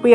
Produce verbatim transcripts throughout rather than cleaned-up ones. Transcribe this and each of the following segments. We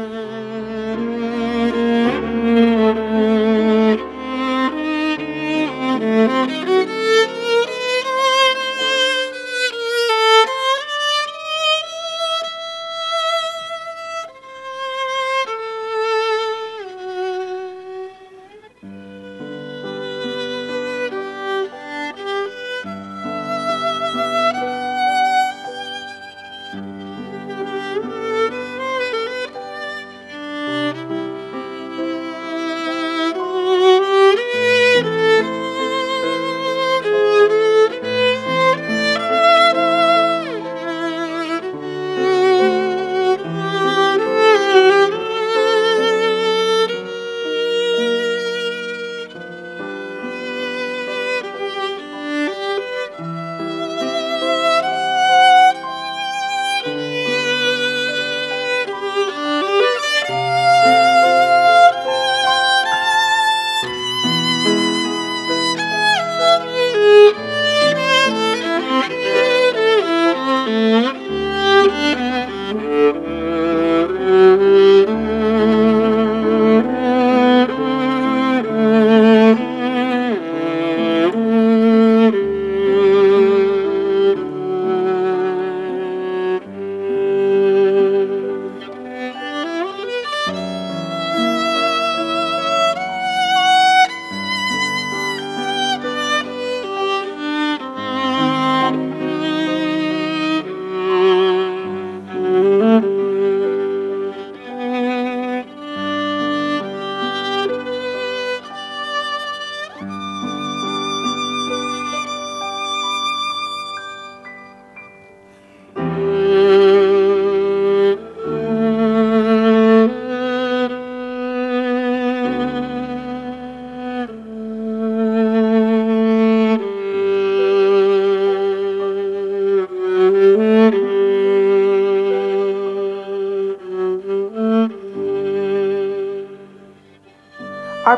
Our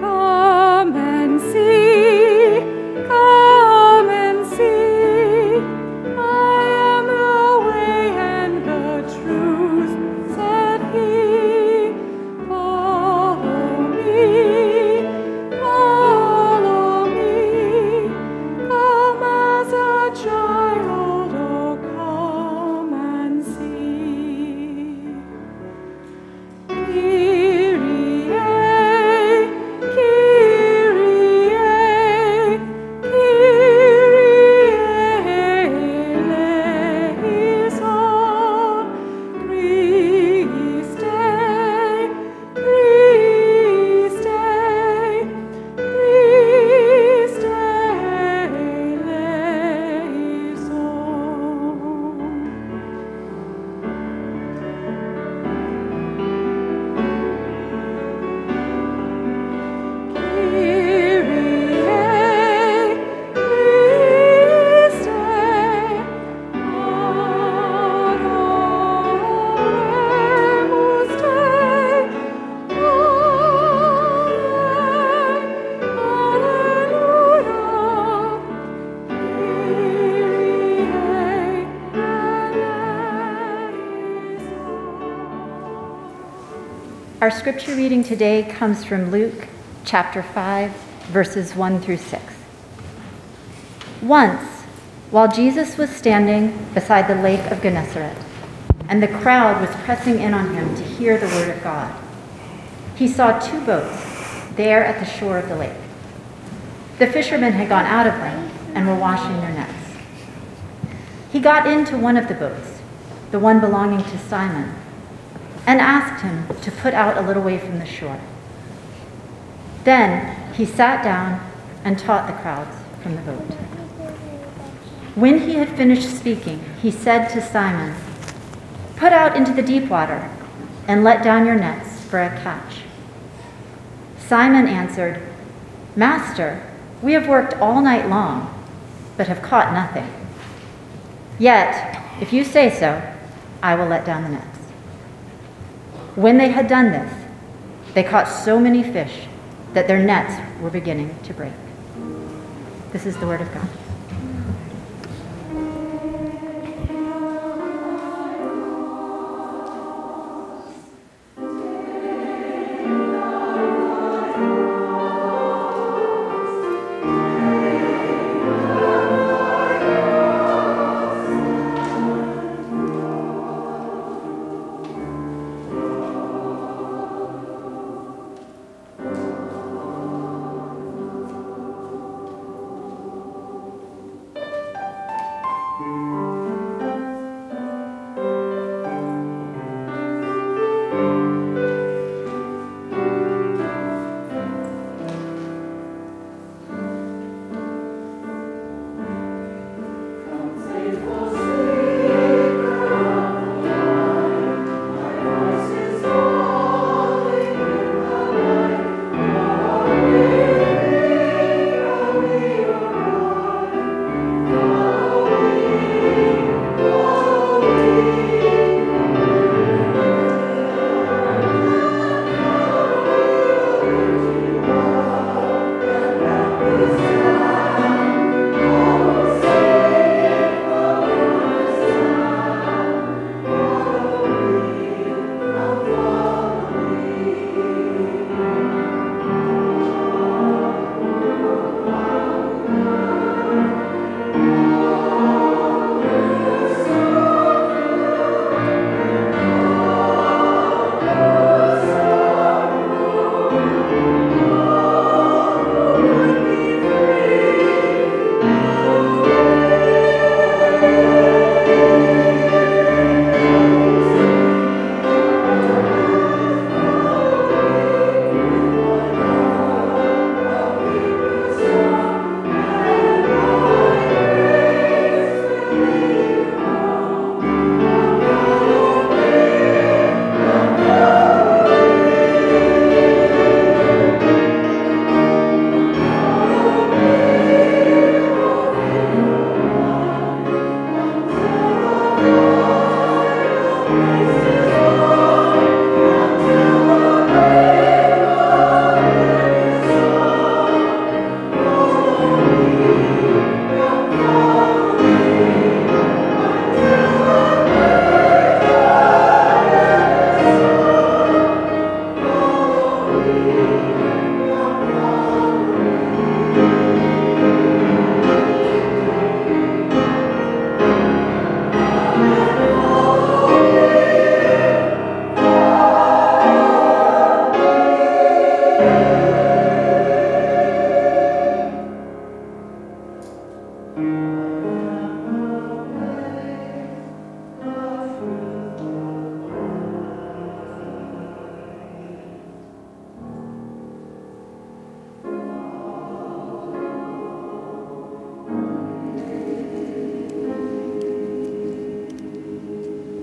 Come and see, come and see, I am the way and the truth, said he. Follow me, follow me, come as a child, oh, come and see. Kyrie, Kyrie, Kyrie. Our scripture reading today comes from Luke chapter five, verses one through six. Once, while Jesus was standing beside the lake of Gennesaret, and the crowd was pressing in on him to hear the word of God, he saw two boats there at the shore of the lake. The fishermen had gone out of them and were washing their nets. He got into one of the boats, the one belonging to Simon, and asked him to put out a little way from the shore. Then he sat down and taught the crowds from the boat. When he had finished speaking, he said to Simon, "Put out into the deep water and let down your nets for a catch." Simon answered, "Master, we have worked all night long, but have caught nothing. Yet, if you say so, I will let down the nets." When they had done this, they caught so many fish that their nets were beginning to break. This is the word of God.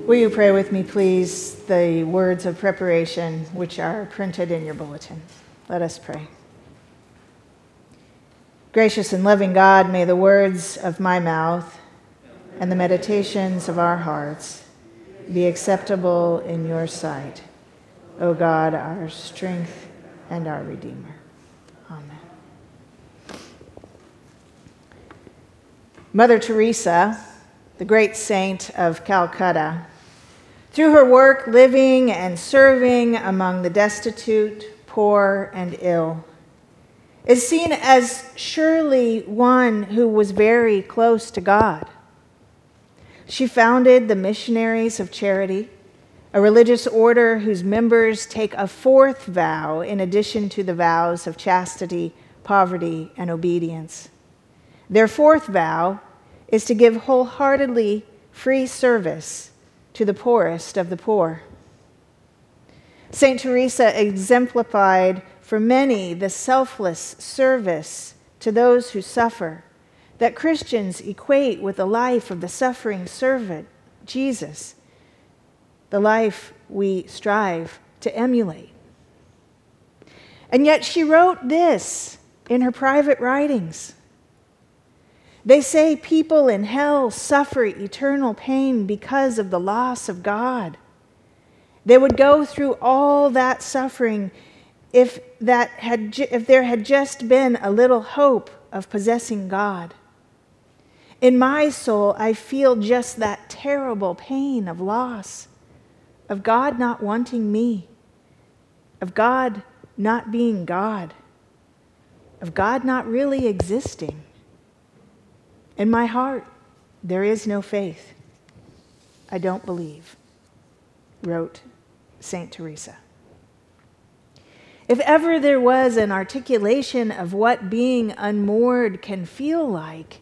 Will you pray with me, please, the words of preparation which are printed in your bulletin. Let us pray. Gracious and loving God, may the words of my mouth and the meditations of our hearts be acceptable in your sight, O God, our strength and our Redeemer. Amen. Mother Teresa, the great saint of Calcutta, Through her work living and serving among the destitute, poor, and ill, is seen as surely one who was very close to God. She founded the Missionaries of Charity, a religious order whose members take a fourth vow in addition to the vows of chastity, poverty, and obedience. Their fourth vow is to give wholeheartedly free service to the poorest of the poor. Saint Teresa exemplified for many the selfless service to those who suffer that Christians equate with the life of the suffering servant, Jesus, the life we strive to emulate. And yet she wrote this in her private writings. They say people in hell suffer eternal pain because of the loss of God. They would go through all that suffering if that had if there had just been a little hope of possessing God. In my soul, I feel just that terrible pain of loss, of God not wanting me, of God not being God, of God not really existing. In my heart, there is no faith. I don't believe, wrote Saint Teresa. If ever there was an articulation of what being unmoored can feel like,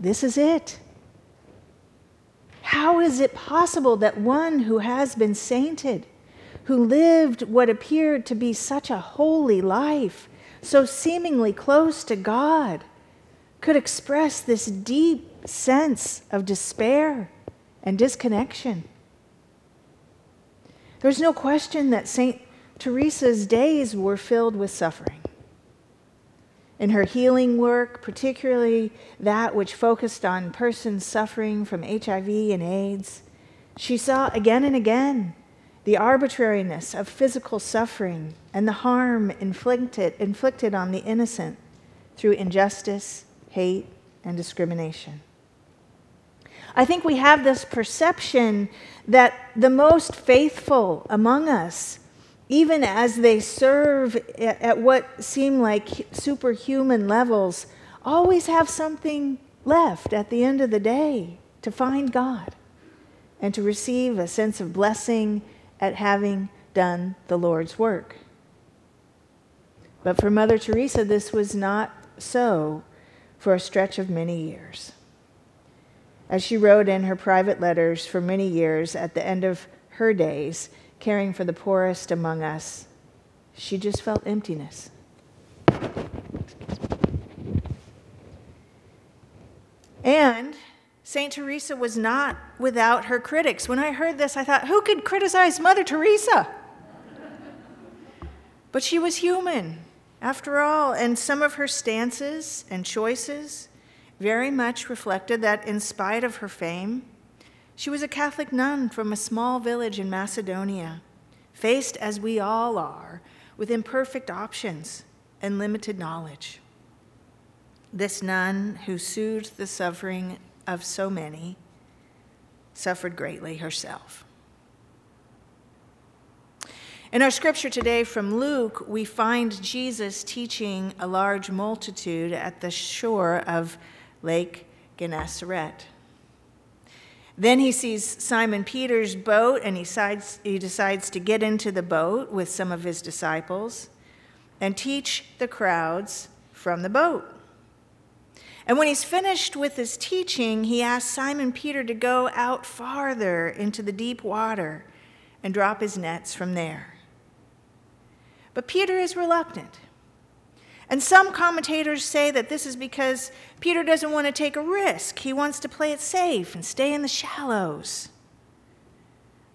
this is it. How is it possible that one who has been sainted, who lived what appeared to be such a holy life, so seemingly close to God, could express this deep sense of despair and disconnection? There's no question that Saint Teresa's days were filled with suffering. In her healing work, particularly that which focused on persons suffering from H I V and AIDS, she saw again and again the arbitrariness of physical suffering and the harm inflicted, inflicted on the innocent through injustice, hate, and discrimination. I think we have this perception that the most faithful among us, even as they serve at what seem like superhuman levels, always have something left at the end of the day to find God and to receive a sense of blessing at having done the Lord's work. But for Mother Teresa, this was not so for a stretch of many years. As she wrote in her private letters, for many years at the end of her days, caring for the poorest among us, she just felt emptiness. And Saint Teresa was not without her critics. When I heard this, I thought, who could criticize Mother Teresa? But she was human, after all, and some of her stances and choices very much reflected that, in spite of her fame, she was a Catholic nun from a small village in Macedonia, faced, as we all are, with imperfect options and limited knowledge. This nun, who soothed the suffering of so many, suffered greatly herself. In our scripture today from Luke, we find Jesus teaching a large multitude at the shore of Lake Gennesaret. Then he sees Simon Peter's boat, and he decides, he decides to get into the boat with some of his disciples and teach the crowds from the boat. And when he's finished with his teaching, he asks Simon Peter to go out farther into the deep water and drop his nets from there. But Peter is reluctant. And some commentators say that this is because Peter doesn't want to take a risk. He wants to play it safe and stay in the shallows.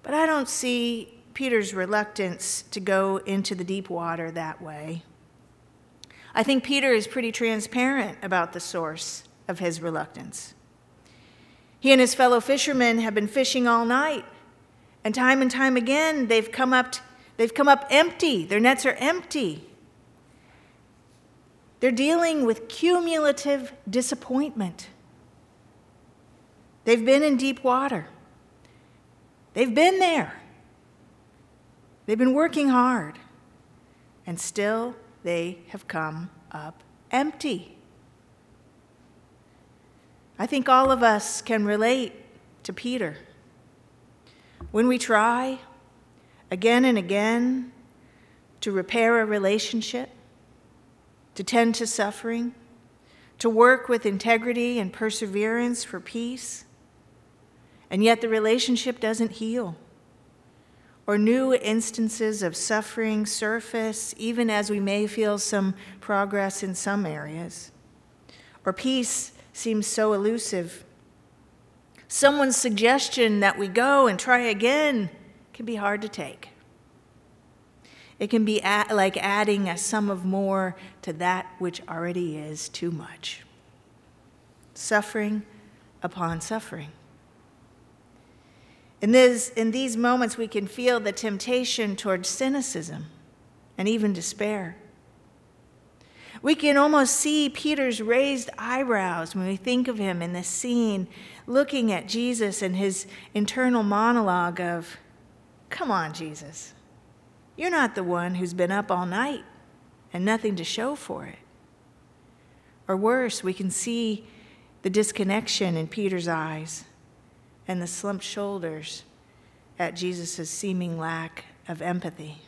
But I don't see Peter's reluctance to go into the deep water that way. I think Peter is pretty transparent about the source of his reluctance. He and his fellow fishermen have been fishing all night, and time and time again, they've come up, they've come up empty. Their nets are empty. They're dealing with cumulative disappointment. They've been in deep water. They've been there. They've been working hard, and still they have come up empty. I think all of us can relate to Peter. When we try again and again to repair a relationship, to tend to suffering, to work with integrity and perseverance for peace, and yet the relationship doesn't heal, or new instances of suffering surface, even as we may feel some progress in some areas, or peace seems so elusive. Someone's suggestion that we go and try again can be hard to take. It can be at, like adding a sum of more to that which already is too much. Suffering upon suffering. In, this, in these moments, we can feel the temptation towards cynicism and even despair. We can almost see Peter's raised eyebrows when we think of him in this scene, looking at Jesus and his internal monologue of, "Come on, Jesus. You're not the one who's been up all night and nothing to show for it." Or worse, we can see the disconnection in Peter's eyes and the slumped shoulders at Jesus' seeming lack of empathy.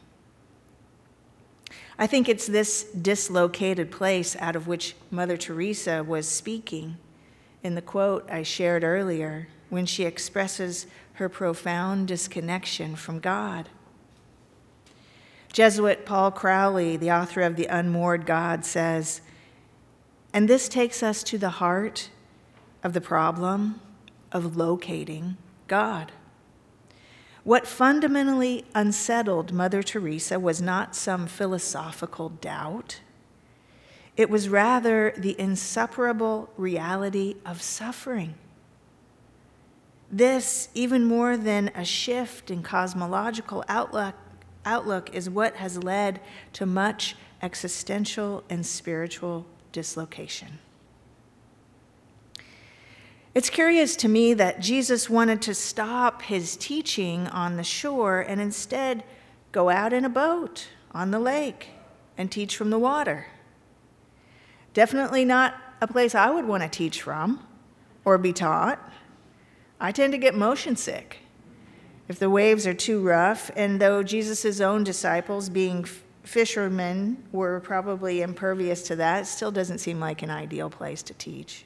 I think it's this dislocated place out of which Mother Teresa was speaking in the quote I shared earlier when she expresses her profound disconnection from God. Jesuit Paul Crowley, the author of The Unmoored God, says, "And this takes us to the heart of the problem of locating God. What fundamentally unsettled Mother Teresa was not some philosophical doubt. It was rather the inseparable reality of suffering. This, even more than a shift in cosmological outlook, outlook is what has led to much existential and spiritual dislocation." It's curious to me that Jesus wanted to stop his teaching on the shore and instead go out in a boat on the lake and teach from the water. Definitely not a place I would want to teach from or be taught. I tend to get motion sick if the waves are too rough, and though Jesus' own disciples, being fishermen, were probably impervious to that, it still doesn't seem like an ideal place to teach.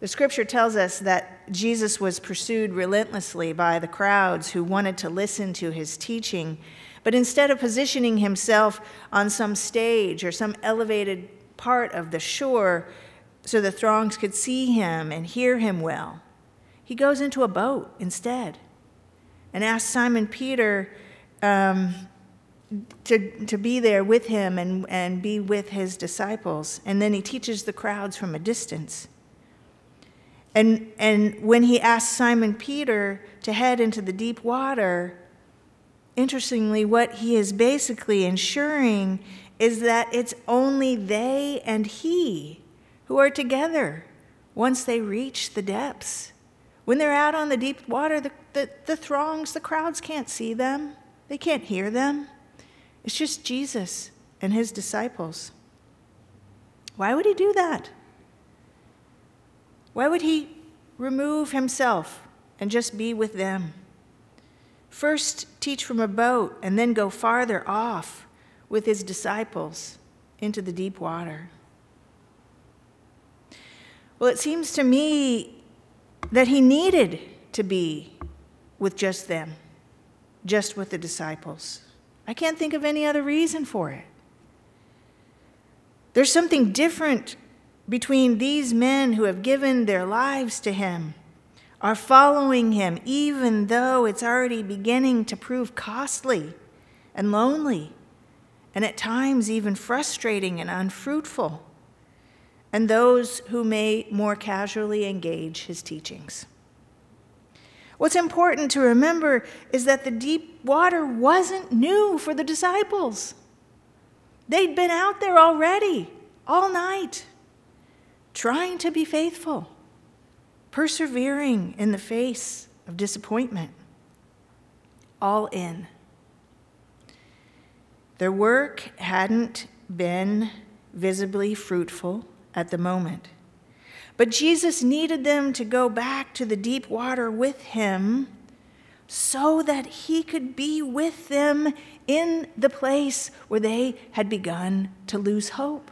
The scripture tells us that Jesus was pursued relentlessly by the crowds who wanted to listen to his teaching, but instead of positioning himself on some stage or some elevated part of the shore so the throngs could see him and hear him well, he goes into a boat instead and asks Simon Peter um, to, to be there with him and, and be with his disciples, and then he teaches the crowds from a distance. And, and when he asked Simon Peter to head into the deep water, interestingly, what he is basically ensuring is that it's only they and he who are together once they reach the depths. When they're out on the deep water, the, the, the throngs, the crowds can't see them. They can't hear them. It's just Jesus and his disciples. Why would he do that? Why would he remove himself and just be with them? First, teach from a boat, and then go farther off with his disciples into the deep water. Well, it seems to me that he needed to be with just them, just with the disciples. I can't think of any other reason for it. There's something different between these men who have given their lives to him, are following him, even though it's already beginning to prove costly and lonely, and at times even frustrating and unfruitful, and those who may more casually engage his teachings. What's important to remember is that the deep water wasn't new for the disciples. They'd been out there already, all night, trying to be faithful, persevering in the face of disappointment. all in. Their work hadn't been visibly fruitful at the moment, but Jesus needed them to go back to the deep water with him so that he could be with them in the place where they had begun to lose hope.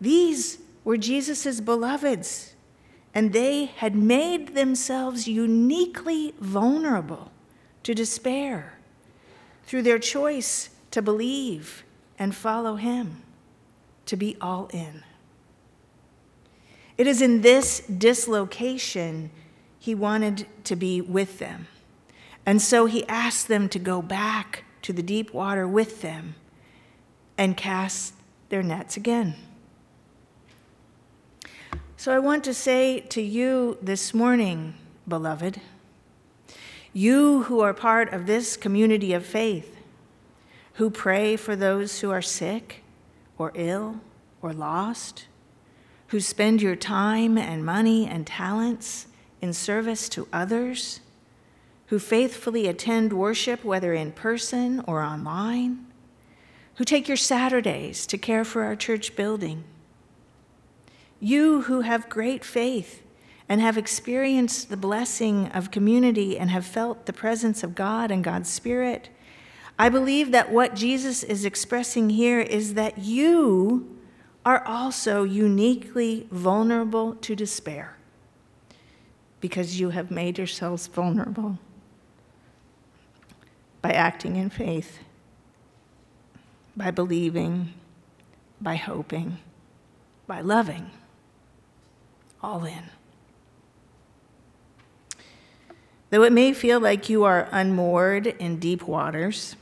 These were Jesus' beloveds, and they had made themselves uniquely vulnerable to despair through their choice to believe and follow him, to be all in. It is in this dislocation he wanted to be with them, and so he asked them to go back to the deep water with them and cast their nets again. So I want to say to you this morning, beloved, you who are part of this community of faith, who pray for those who are sick or ill or lost, who spend your time and money and talents in service to others, who faithfully attend worship, whether in person or online, who take your Saturdays to care for our church building, you who have great faith and have experienced the blessing of community and have felt the presence of God and God's Spirit, I believe that what Jesus is expressing here is that you are also uniquely vulnerable to despair because you have made yourselves vulnerable by acting in faith, by believing, by hoping, by loving. All in. Though it may feel like you are unmoored in deep waters,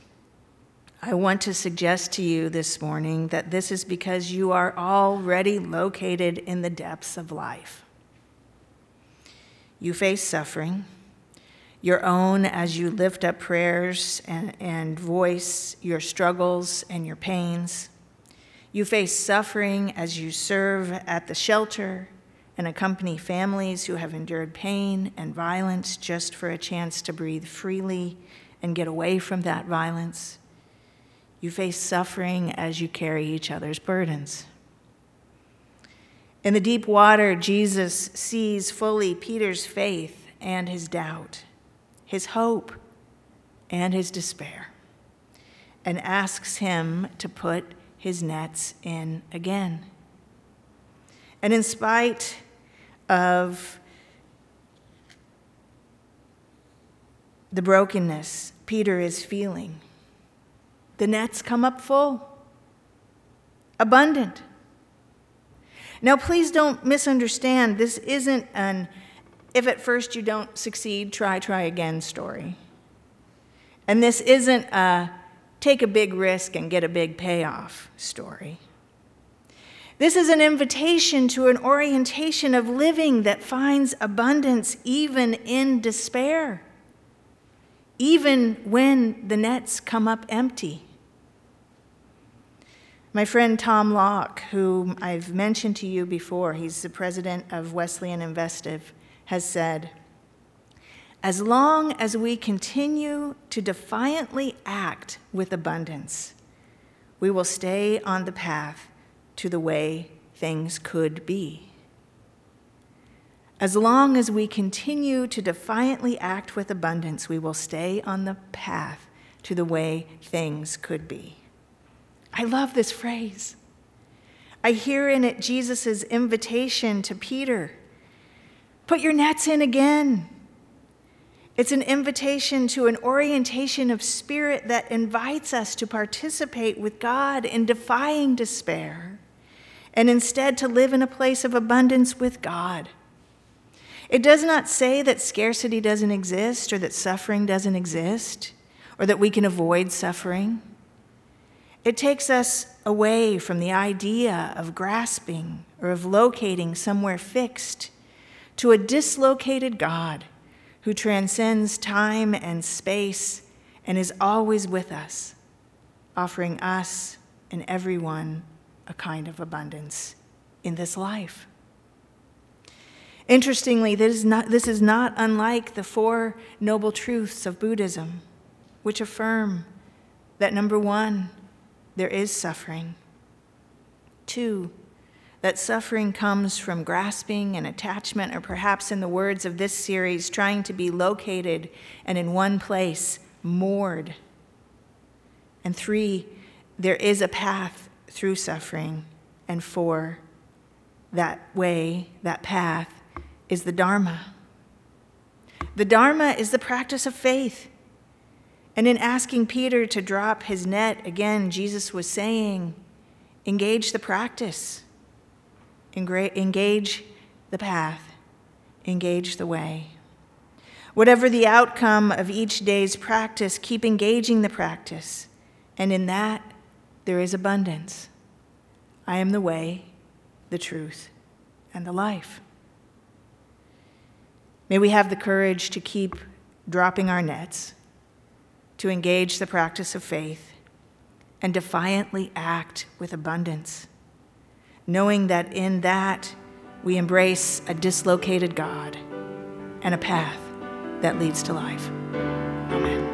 I want to suggest to you this morning that this is because you are already located in the depths of life. You face suffering, your own as you lift up prayers and, and voice your struggles and your pains. You face suffering as you serve at the shelter and accompany families who have endured pain and violence just for a chance to breathe freely and get away from that violence. You face suffering as you carry each other's burdens. In the deep water, Jesus sees fully Peter's faith and his doubt, his hope and his despair, and asks him to put his nets in again. And in spite of the brokenness Peter is feeling, the nets come up full, abundant. Now, please don't misunderstand. This isn't an if at first you don't succeed, try, try again story. And this isn't a take a big risk and get a big payoff story. This is an invitation to an orientation of living that finds abundance even in despair, even when the nets come up empty. My friend Tom Locke, whom I've mentioned to you before, he's the president of Wesleyan Investive, has said, "As long as we continue to defiantly act with abundance, we will stay on the path to the way things could be." As long as we continue to defiantly act with abundance, we will stay on the path to the way things could be. I love this phrase. I hear in it Jesus' invitation to Peter, put your nets in again. It's an invitation to an orientation of spirit that invites us to participate with God in defying despair, and instead to live in a place of abundance with God. It does not say that scarcity doesn't exist, or that suffering doesn't exist, or that we can avoid suffering. It takes us away from the idea of grasping or of locating somewhere fixed to a dislocated God who transcends time and space and is always with us, offering us and everyone a kind of abundance in this life. Interestingly, this is not, this is not unlike the Four Noble Truths of Buddhism, which affirm that, number one, there is suffering. Two, that suffering comes from grasping and attachment, or perhaps in the words of this series, trying to be located and in one place, moored. And three, there is a path through suffering. And four, that way, that path, is the Dharma. The Dharma is the practice of faith. And in asking Peter to drop his net again, Jesus was saying, engage the practice, engage the path, engage the way. Whatever the outcome of each day's practice, keep engaging the practice. And in that, there is abundance. I am the way, the truth, and the life. May we have the courage to keep dropping our nets, to engage the practice of faith, and defiantly act with abundance, knowing that in that we embrace a dislocated God and a path that leads to life. Amen.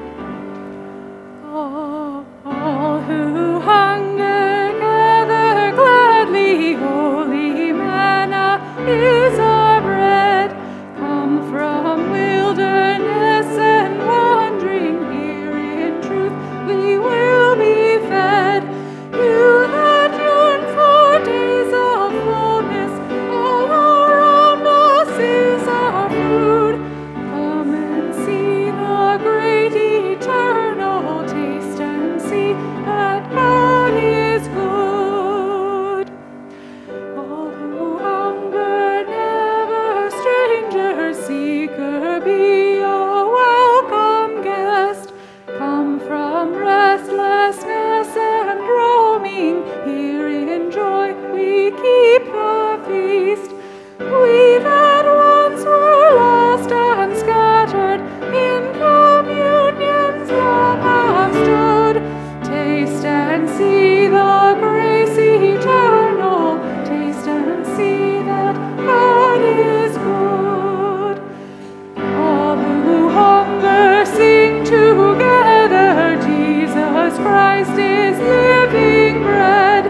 Oh, all who hunger, gather gladly, holy manna is our bread, come from wilderness and wandering here in truth, we will be fed. You that yearn for days of fullness, all around us is our food. Come and see the great eternal, taste and see that God is good. All who hunger, never stranger, seeker, be a welcome guest. Come from restlessness and roaming, here in joy we keep the feast. We that once were lost and scattered, in communion's love have stood. Taste and see the grace eternal, taste and see that God is good. All who hunger sing together, Jesus Christ is living bread.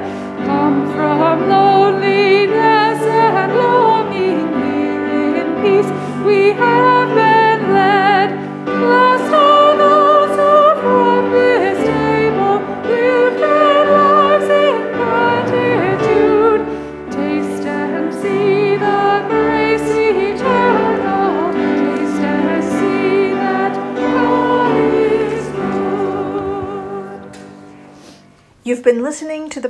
Come from loneliness and longing, here in peace we have been led. Blessed are those who from this table live their lives in gratitude. Taste and see the grace eternal, taste and see that God is good. You've been listening to the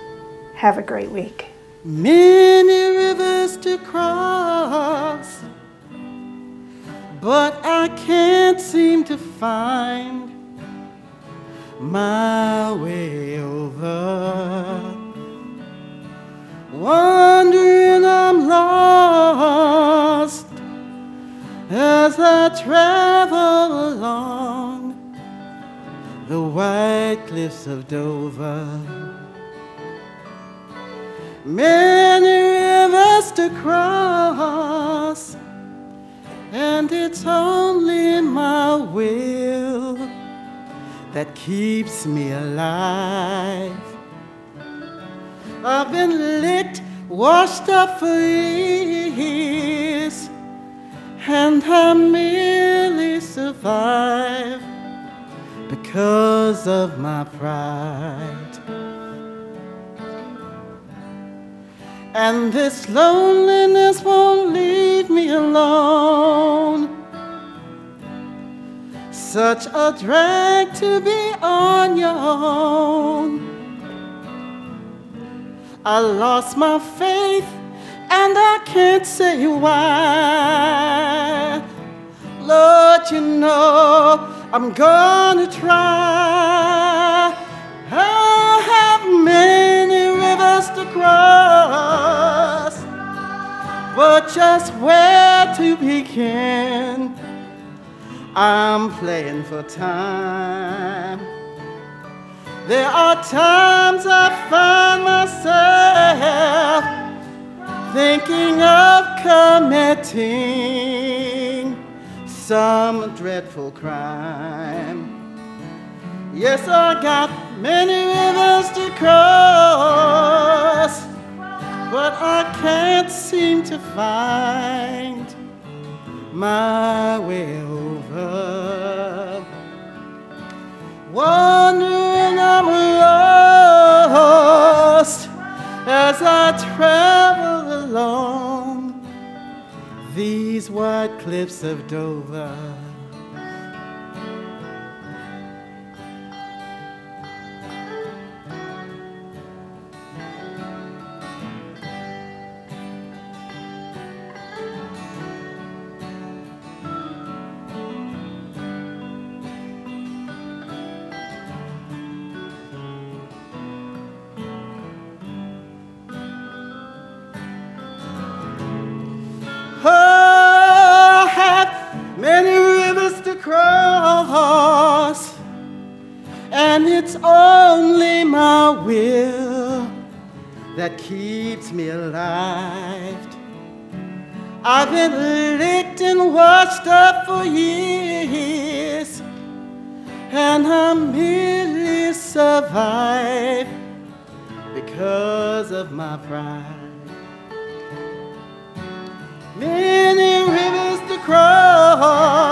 Have a great week. Many rivers to cross, but I can't seem to find my way over. Wandering, I'm lost as I travel along the white cliffs of Dover. Many rivers to cross, and it's only my will that keeps me alive. I've been licked, washed up for years, and I merely survive because of my pride. And this loneliness won't leave me alone. Such a drag to be on your own. I lost my faith and I can't say why. Lord, you know I'm gonna try. I have many rivers to cross, but just where to begin? I'm playing for time. There are times I find myself thinking of committing some dreadful crime. Yes, I got many rivers to cross, but I can't seem to find my way over. Wandering, I'm lost as I travel along these white cliffs of Dover. It's only my will that keeps me alive. I've been licked and washed up for years, and I merely survive because of my pride. Many rivers to cross,